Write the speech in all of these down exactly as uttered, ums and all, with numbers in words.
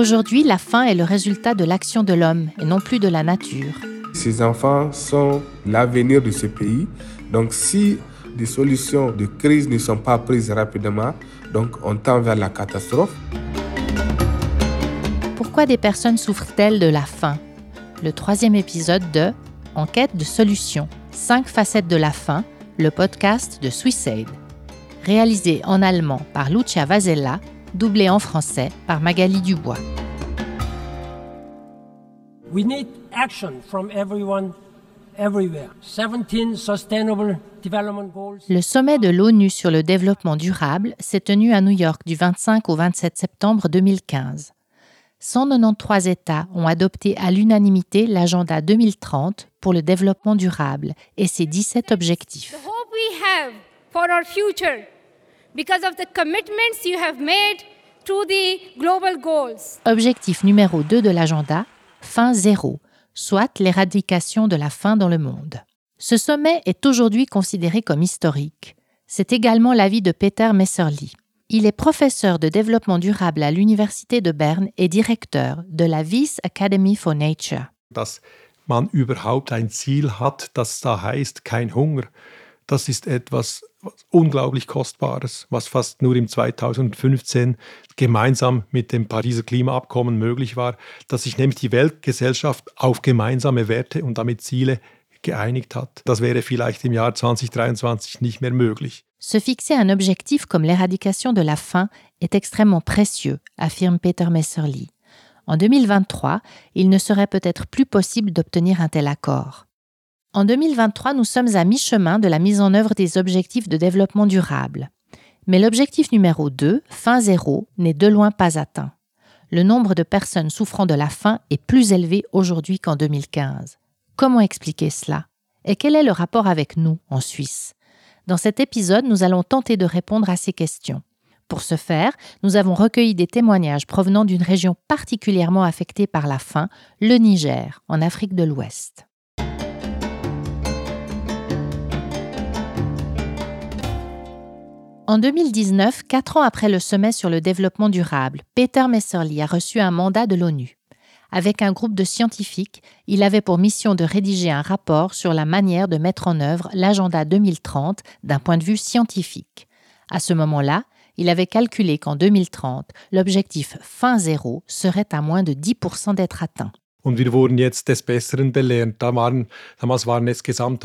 Aujourd'hui, la faim est le résultat de l'action de l'homme et non plus de la nature. Ces enfants sont l'avenir de ce pays. Donc si des solutions de crise ne sont pas prises rapidement, donc on tend vers la catastrophe. Pourquoi des personnes souffrent-elles de la faim ? Le troisième épisode de « En quête de solutions » cinq facettes de la faim, le podcast de SwissAid. Réalisé en allemand par Lucia Vazella, doublé en français par Magali Dubois. We need action from everyone, everywhere. seventeen sustainable development goals. Le sommet de l'ONU sur le développement durable s'est tenu à New York du vingt-cinq au vingt-sept septembre deux mille quinze. cent quatre-vingt-treize États ont adopté à l'unanimité l'agenda deux mille trente pour le développement durable et ses dix-sept objectifs. The hope we have for our future because of the commitments you have made to the global goals. Objectif numéro deux de l'agenda, Faim Zéro, soit l'éradication de la faim dans le monde. Ce sommet est aujourd'hui considéré comme historique. C'est également l'avis de Peter Messerli. Il est professeur de développement durable à l'Université de Berne et directeur de la Wyss Academy for Nature. Dass man überhaupt ein Ziel hat, das da heißt kein Hunger, das ist etwas unglaublich Kostbares, was fast nur im zweitausendfünfzehn gemeinsam mit dem Pariser Klimaabkommen möglich war, dass sich nämlich die Weltgesellschaft auf gemeinsame Werte und damit Ziele geeinigt hat. Das wäre vielleicht im Jahr zwanzig dreiundzwanzig nicht mehr möglich. Se fixer un objectif comme l'éradication de la faim est extrêmement précieux, affirme Peter Messerli. En deux mille vingt-trois, il ne serait peut-être plus possible d'obtenir un tel accord. En deux mille vingt-trois, nous sommes à mi-chemin de la mise en œuvre des objectifs de développement durable. Mais l'objectif numéro deux, faim zéro, n'est de loin pas atteint. Le nombre de personnes souffrant de la faim est plus élevé aujourd'hui qu'en deux mille quinze. Comment expliquer cela ? Et quel est le rapport avec nous, en Suisse ? Dans cet épisode, nous allons tenter de répondre à ces questions. Pour ce faire, nous avons recueilli des témoignages provenant d'une région particulièrement affectée par la faim, le Niger, en Afrique de l'Ouest. En deux mille dix-neuf, quatre ans après le sommet sur le développement durable, Peter Messerli a reçu un mandat de l'ONU. Avec un groupe de scientifiques, il avait pour mission de rédiger un rapport sur la manière de mettre en œuvre l'agenda deux mille trente d'un point de vue scientifique. À ce moment-là, il avait calculé qu'en deux mille trente, l'objectif faim zéro serait à moins de dix pour cent d'être atteint. Und wir wurden jetzt des Besseren belehrt. Da waren, damals waren es gesamt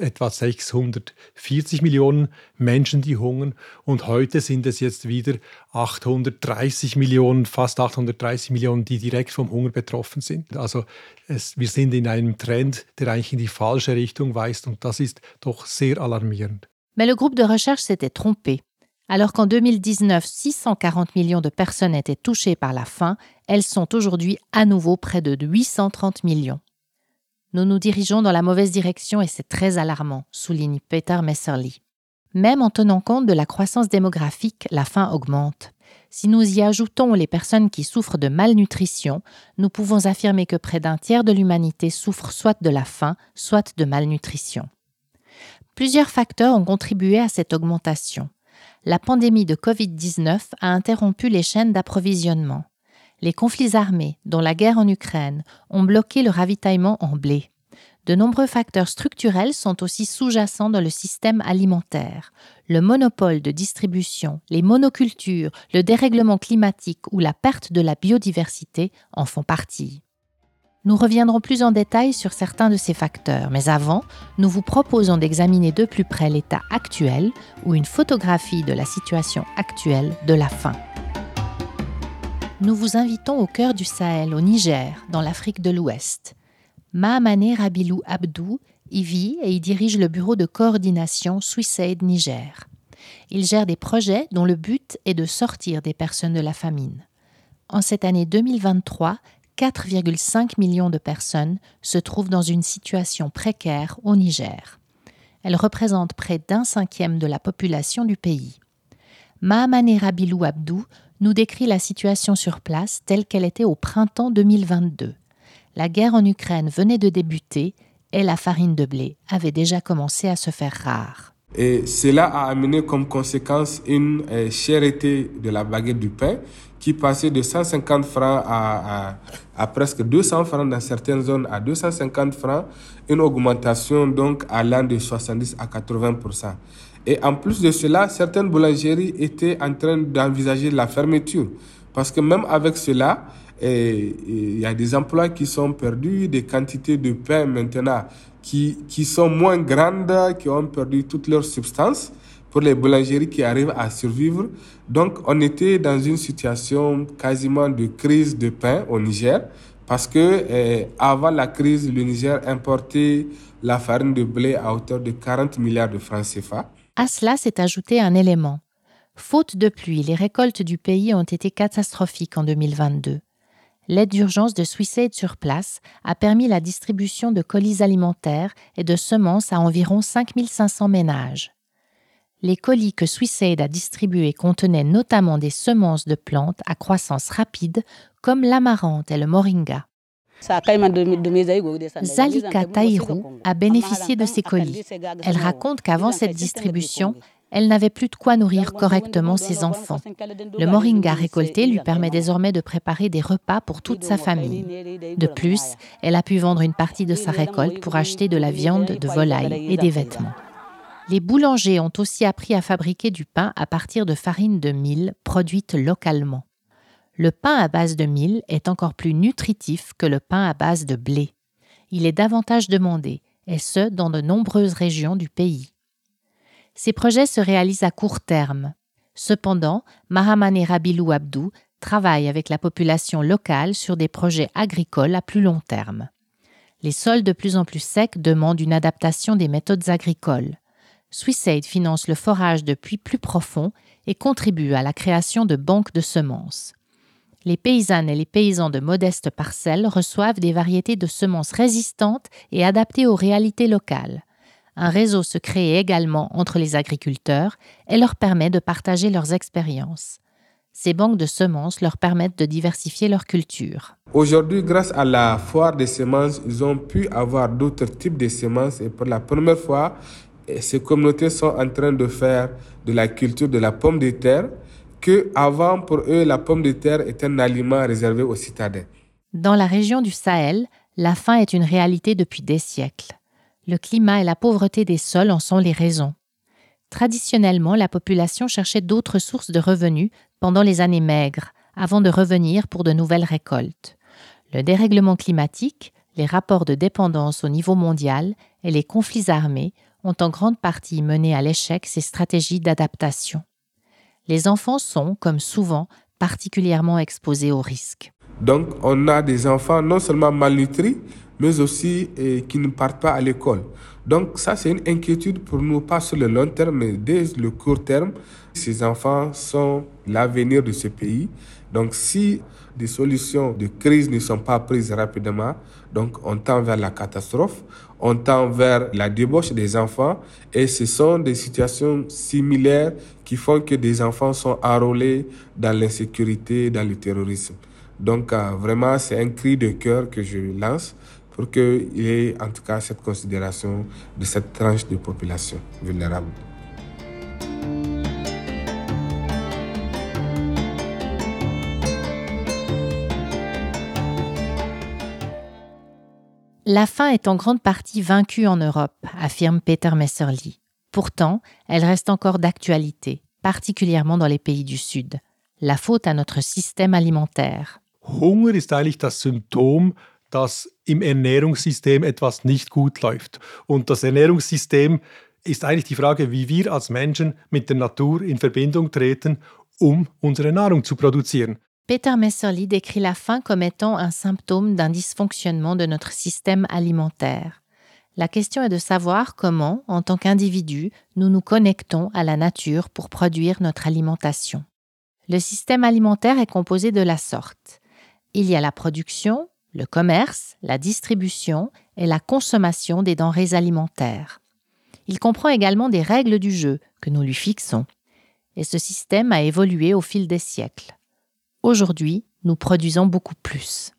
etwa sechshundertvierzig Millionen Menschen, die hungern, und heute sind es jetzt wieder achthundertdreißig Millionen, fast achthundertdreißig Millionen, die direkt vom Hunger betroffen sind. Also es, wir sind in einem Trend, der eigentlich in die falsche Richtung weist, und das ist doch sehr alarmierend. Mais le groupe de recherche s'était trompé. Alors qu'en deux mille dix-neuf, six cent quarante millions de personnes étaient touchées par la faim, elles sont aujourd'hui à nouveau près de huit cent trente millions. Nous nous dirigeons dans la mauvaise direction et c'est très alarmant, souligne Peter Messerli. Même en tenant compte de la croissance démographique, la faim augmente. Si nous y ajoutons les personnes qui souffrent de malnutrition, nous pouvons affirmer que près d'un tiers de l'humanité souffre soit de la faim, soit de malnutrition. Plusieurs facteurs ont contribué à cette augmentation. La pandémie de covid dix-neuf a interrompu les chaînes d'approvisionnement. Les conflits armés, dont la guerre en Ukraine, ont bloqué le ravitaillement en blé. De nombreux facteurs structurels sont aussi sous-jacents dans le système alimentaire. Le monopole de distribution, les monocultures, le dérèglement climatique ou la perte de la biodiversité en font partie. Nous reviendrons plus en détail sur certains de ces facteurs, mais avant, nous vous proposons d'examiner de plus près l'état actuel ou une photographie de la situation actuelle de la faim. Nous vous invitons au cœur du Sahel, au Niger, dans l'Afrique de l'Ouest. Mahamane Rabilou Abdou y vit et y dirige le bureau de coordination SwissAid Niger. Il gère des projets dont le but est de sortir des personnes de la famine. En cette année deux mille vingt-trois, quatre virgule cinq millions de personnes se trouvent dans une situation précaire au Niger. Elles représentent près d'un cinquième de la population du pays. Mahamane Rabilou Abdou nous décrit la situation sur place telle qu'elle était au printemps deux mille vingt-deux. La guerre en Ukraine venait de débuter et la farine de blé avait déjà commencé à se faire rare. Et cela a amené comme conséquence une euh, cherté de la baguette du pain qui passait de cent cinquante francs à, à, à presque deux cents francs dans certaines zones, à deux cent cinquante francs, une augmentation donc allant de soixante-dix à quatre-vingts pour cent. Et en plus de cela, certaines boulangeries étaient en train d'envisager la fermeture, parce que même avec cela, il y a des emplois qui sont perdus, des quantités de pain maintenant qui, qui sont moins grandes, qui ont perdu toute leur substance, pour les boulangeries qui arrivent à survivre. Donc, on était dans une situation quasiment de crise de pain au Niger, parce que eh, avant la crise, le Niger importait la farine de blé à hauteur de quarante milliards de francs C F A. À cela s'est ajouté un élément. Faute de pluie, les récoltes du pays ont été catastrophiques en deux mille vingt-deux. L'aide d'urgence de SwissAid sur place a permis la distribution de colis alimentaires et de semences à environ cinq mille cinq cents ménages. Les colis que SwissAid a distribués contenaient notamment des semences de plantes à croissance rapide, comme l'amarante et le moringa. Zalika Tairou a bénéficié de ces colis. Elle raconte qu'avant cette distribution, elle n'avait plus de quoi nourrir correctement ses enfants. Le moringa récolté lui permet désormais de préparer des repas pour toute sa famille. De plus, elle a pu vendre une partie de sa récolte pour acheter de la viande, de volaille et des vêtements. Les boulangers ont aussi appris à fabriquer du pain à partir de farine de mil produite localement. Le pain à base de mil est encore plus nutritif que le pain à base de blé. Il est davantage demandé, et ce, dans de nombreuses régions du pays. Ces projets se réalisent à court terme. Cependant, Mahamane Rabilou Abdou travaille avec la population locale sur des projets agricoles à plus long terme. Les sols de plus en plus secs demandent une adaptation des méthodes agricoles. SwissAid finance le forage de puits plus profonds et contribue à la création de banques de semences. Les paysannes et les paysans de modestes parcelles reçoivent des variétés de semences résistantes et adaptées aux réalités locales. Un réseau se crée également entre les agriculteurs et leur permet de partager leurs expériences. Ces banques de semences leur permettent de diversifier leur culture. Aujourd'hui, grâce à la foire des semences, ils ont pu avoir d'autres types de semences et pour la première fois, et ces communautés sont en train de faire de la culture de la pomme de terre, que avant pour eux, la pomme de terre est un aliment réservé aux citadins. Dans la région du Sahel, la faim est une réalité depuis des siècles. Le climat et la pauvreté des sols en sont les raisons. Traditionnellement, la population cherchait d'autres sources de revenus pendant les années maigres, avant de revenir pour de nouvelles récoltes. Le dérèglement climatique, les rapports de dépendance au niveau mondial et les conflits armés ont en grande partie mené à l'échec ces stratégies d'adaptation. Les enfants sont, comme souvent, particulièrement exposés aux risques. Donc, on a des enfants non seulement malnutris, mais aussi eh, qui ne partent pas à l'école. Donc, ça, c'est une inquiétude pour nous, pas sur le long terme, mais dès le court terme. Ces enfants sont l'avenir de ce pays. Donc, si des solutions de crise ne sont pas prises rapidement, donc on tend vers la catastrophe, on tend vers la débauche des enfants. Et ce sont des situations similaires qui font que des enfants sont enrôlés dans l'insécurité, dans le terrorisme. Donc, euh, vraiment, c'est un cri de cœur que je lance pour qu'il y ait en tout cas cette considération de cette tranche de population vulnérable. La faim est en grande partie vaincue en Europe, affirme Peter Messerli. Pourtant, elle reste encore d'actualité, particulièrement dans les pays du Sud. La faute à notre système alimentaire. Hunger ist eigentlich das Symptom, dass im Ernährungssystem etwas nicht gut läuft. Und das Ernährungssystem ist eigentlich die Frage, wie wir als Menschen mit der Natur in Verbindung treten, um unsere Nahrung zu produzieren. Peter Messerli décrit la faim comme étant un symptôme d'un dysfonctionnement de notre système alimentaire. La question est de savoir comment, en tant qu'individu, nous nous connectons à la nature pour produire notre alimentation. Le système alimentaire est composé de la sorte. Il y a la production, le commerce, la distribution et la consommation des denrées alimentaires. Il comprend également des règles du jeu que nous lui fixons. Et ce système a évolué au fil des siècles. Aujourd'hui, nous produisons beaucoup plus.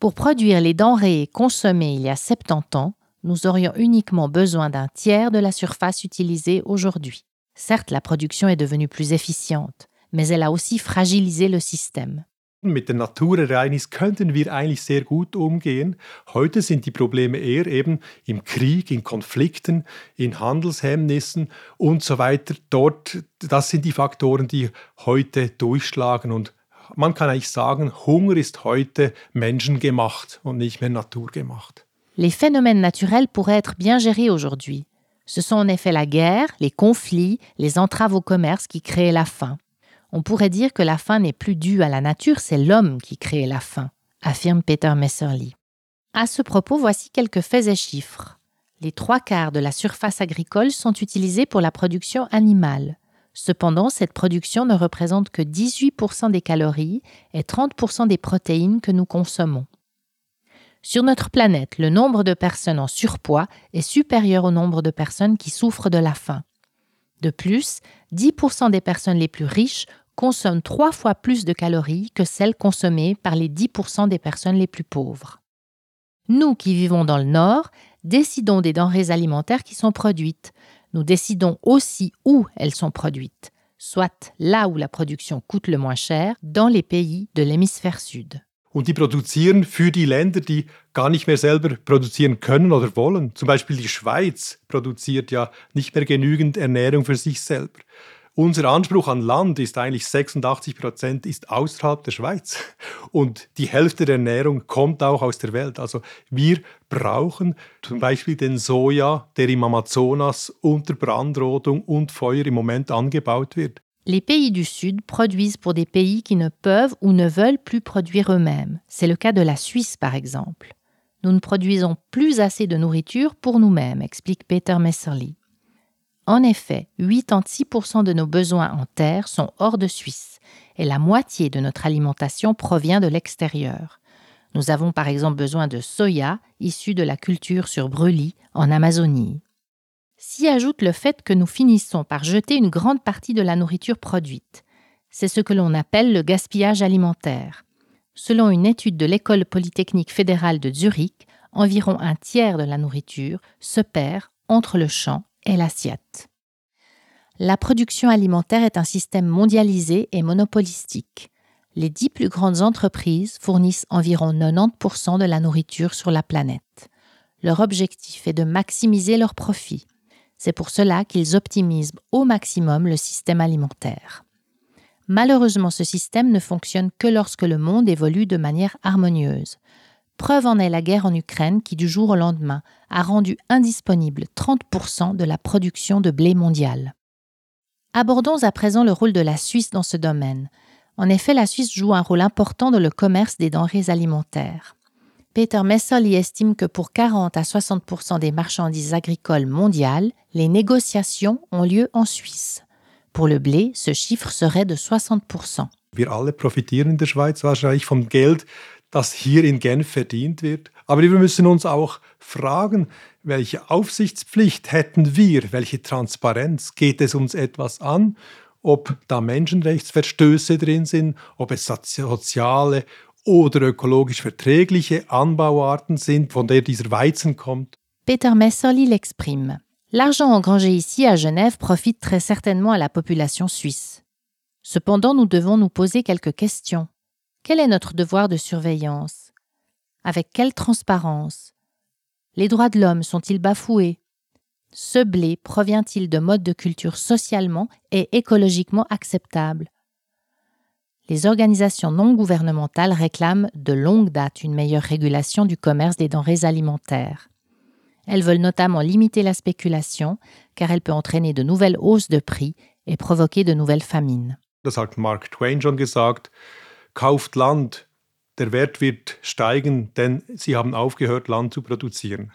Pour produire les denrées consommées il y a soixante-dix ans, nous aurions uniquement besoin d'un tiers de la surface utilisée aujourd'hui. Certes, la production est devenue plus efficiente, mais elle a aussi fragilisé le système. Mit den Naturerreichnis könnten wir eigentlich sehr gut umgehen. Heute sind die Probleme eher eben im Krieg, in Konflikten, in Handelshemmnissen und so weiter. Dort, das sind die Faktoren, die heute durchschlagen. Und man kann eigentlich sagen, Hunger ist heute menschengemacht und nicht mehr naturgemacht. Les phénomènes naturels pourraient être bien gérés aujourd'hui. Ce sont en effet la guerre, les conflits, les entraves au commerce qui créent la faim. On pourrait dire que la faim n'est plus due à la nature, c'est l'homme qui crée la faim, affirme Peter Messerli. À ce propos, voici quelques faits et chiffres. Les trois quarts de la surface agricole sont utilisés pour la production animale. Cependant, cette production ne représente que dix-huit pour cent des calories et trente pour cent des protéines que nous consommons. Sur notre planète, le nombre de personnes en surpoids est supérieur au nombre de personnes qui souffrent de la faim. De plus, dix pour cent des personnes les plus riches consomment trois fois plus de calories que celles consommées par les dix pour cent des personnes les plus pauvres. Nous qui vivons dans le Nord, décidons des denrées alimentaires qui sont produites. Nous décidons aussi où elles sont produites, soit là où la production coûte le moins cher, dans les pays de l'hémisphère sud. Und die produzieren für die Länder, die gar nicht mehr selber produzieren können oder wollen. Zum Beispiel die Schweiz produziert ja nicht mehr genügend Ernährung für sich selber. Unser Anspruch an Land ist eigentlich sechsundachtzig Prozent ist außerhalb der Schweiz. Und die Hälfte der Ernährung kommt auch aus der Welt. Also wir brauchen zum Beispiel den Soja, der im Amazonas unter Brandrodung und Feuer im Moment angebaut wird. Les pays du Sud produisent pour des pays qui ne peuvent ou ne veulent plus produire eux-mêmes. C'est le cas de la Suisse, par exemple. Nous ne produisons plus assez de nourriture pour nous-mêmes, explique Peter Messerli. En effet, quatre-vingt-six pour cent de nos besoins en terre sont hors de Suisse et la moitié de notre alimentation provient de l'extérieur. Nous avons par exemple besoin de soya, issu de la culture sur brûlis, en Amazonie. S'y ajoute le fait que nous finissons par jeter une grande partie de la nourriture produite. C'est ce que l'on appelle le gaspillage alimentaire. Selon une étude de l'École polytechnique fédérale de Zurich, environ un tiers de la nourriture se perd entre le champ et l'assiette. La production alimentaire est un système mondialisé et monopolistique. Les dix plus grandes entreprises fournissent environ quatre-vingt-dix pour cent de la nourriture sur la planète. Leur objectif est de maximiser leurs profits. C'est pour cela qu'ils optimisent au maximum le système alimentaire. Malheureusement, ce système ne fonctionne que lorsque le monde évolue de manière harmonieuse. Preuve en est la guerre en Ukraine qui, du jour au lendemain, a rendu indisponible trente pour cent de la production de blé mondiale. Abordons à présent le rôle de la Suisse dans ce domaine. En effet, la Suisse joue un rôle important dans le commerce des denrées alimentaires. Peter Messerli estime que pour quarante à soixante pour cent des marchandises agricoles mondiales, les négociations ont lieu en Suisse. Pour le blé, ce chiffre serait de soixante pour cent. Wir alle profitieren in der Schweiz wahrscheinlich vom Geld, das hier in Genf verdient wird. Aber wir müssen uns auch fragen, welche Aufsichtspflicht hätten wir, welche Transparenz? Geht es uns etwas an? Ob da Menschenrechtsverstöße drin sind, ob es soziale oder ökologisch verträgliche Anbauarten sind, von der dieser Weizen kommt. Peter Messerli l'exprime. L'argent engrangé ici à Genève profite très certainement à la population suisse. Cependant, nous devons nous poser quelques questions. Quel est notre devoir de surveillance? Avec quelle transparence? Les droits de l'homme sont-ils bafoués? Ce blé provient-il de modes de culture socialement et écologiquement acceptables? Les organisations non gouvernementales réclament de longue date une meilleure régulation du commerce des denrées alimentaires. Elles veulent notamment limiter la spéculation, car elle peut entraîner de nouvelles hausses de prix et provoquer de nouvelles famines. Das hat Marc Twain schon gesagt. Kauft Land, der Wert wird steigen, denn sie haben aufgehört, Land zu produzieren.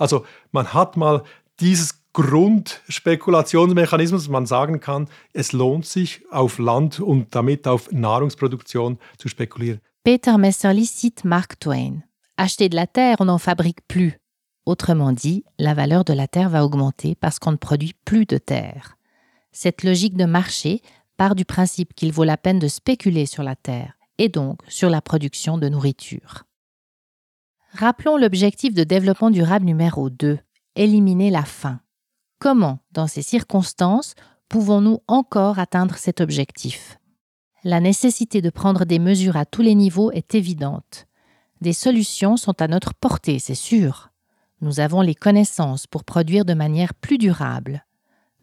Also man hat mal dieses Grundspekulationsmechanismus, dass man sagen kann, es lohnt sich, auf Land und damit auf Nahrungsproduktion zu spekulieren. Peter Messerli cite Mark Twain. Acheter de la terre, on n'en fabrique plus. Autrement dit, la valeur de la terre va augmenter parce qu'on ne produit plus de terre. Cette logique de marché part du principe qu'il vaut la peine de spéculer sur la terre et donc sur la production de nourriture. Rappelons l'objectif de développement durable numéro deux, éliminer la faim. Comment, dans ces circonstances, pouvons-nous encore atteindre cet objectif? La nécessité de prendre des mesures à tous les niveaux est évidente. Des solutions sont à notre portée, c'est sûr. Nous avons les connaissances pour produire de manière plus durable.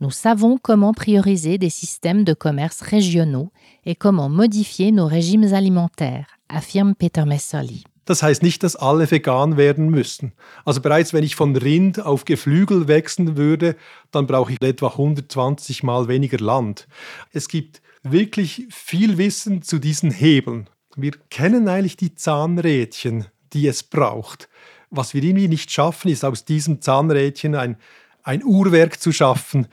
Nous savons comment prioriser des systèmes de commerce régionaux et comment modifier nos régimes alimentaires, affirme Peter Messerli. Das heißt nicht, dass alle vegan werden müssen. Also bereits wenn ich von Rind auf Geflügel wechseln würde, dann brauche ich etwa hundertzwanzig Mal weniger Land. Es gibt wirklich viel Wissen zu diesen Hebeln. Wir kennen eigentlich die Zahnrädchen, die es braucht. Was wir irgendwie nicht schaffen, ist aus diesem Zahnrädchen ein, ein Uhrwerk zu schaffen,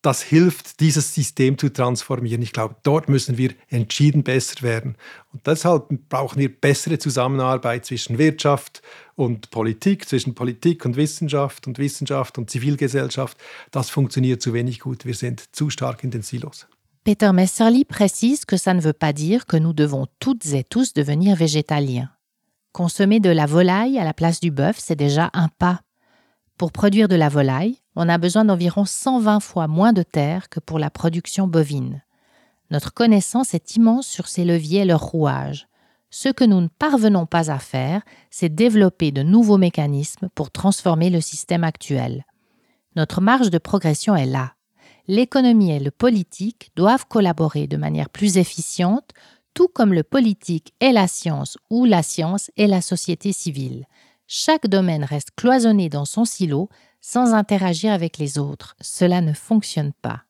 das hilft, dieses System zu transformieren. Ich glaube, dort müssen wir entschieden besser werden. Und deshalb brauchen wir bessere Zusammenarbeit zwischen Wirtschaft und Politik, zwischen Politik und Wissenschaft und Wissenschaft und Zivilgesellschaft. Das funktioniert zu wenig gut. Wir sind zu stark in den Silos. Peter Messerli précise que ça ne veut pas dire que nous devons toutes et tous devenir végétaliens. Consommer de la volaille à la place du bœuf, c'est déjà un pas. Pour produire de la volaille, on a besoin d'environ cent vingt fois moins de terre que pour la production bovine. Notre connaissance est immense sur ces leviers et leurs rouages. Ce que nous ne parvenons pas à faire, c'est développer de nouveaux mécanismes pour transformer le système actuel. Notre marge de progression est là. L'économie et le politique doivent collaborer de manière plus efficiente, tout comme le politique et la science ou la science et la société civile. Chaque domaine reste cloisonné dans son silo, sans interagir avec les autres. Cela ne fonctionne pas.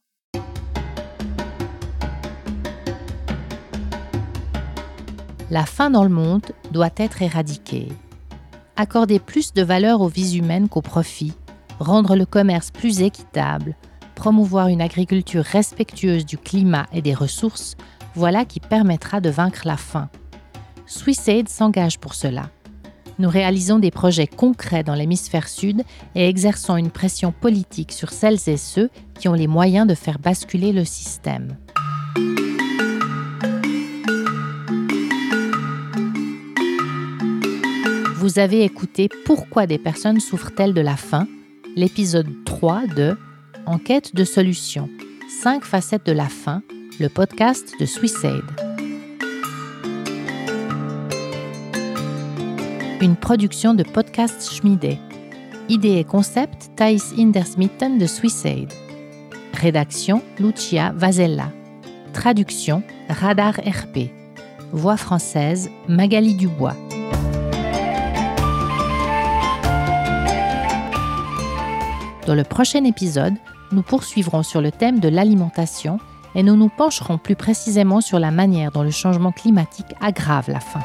La faim dans le monde doit être éradiquée. Accorder plus de valeur aux vies humaines qu'aux profits, rendre le commerce plus équitable, promouvoir une agriculture respectueuse du climat et des ressources, voilà qui permettra de vaincre la faim. SwissAid s'engage pour cela. Nous réalisons des projets concrets dans l'hémisphère sud et exerçons une pression politique sur celles et ceux qui ont les moyens de faire basculer le système. Vous avez écouté « Pourquoi des personnes souffrent-elles de la faim ?» l'épisode trois de « En quête de solutions » cinq facettes de la faim, le podcast de SwissAid. Une production de podcast Schmidé. Idée et concept, Thais Indersmitten de SwissAid. Rédaction, Lucia Vazella. Traduction, Radar R P. Voix française, Magali Dubois. Dans le prochain épisode, nous poursuivrons sur le thème de l'alimentation et nous nous pencherons plus précisément sur la manière dont le changement climatique aggrave la faim.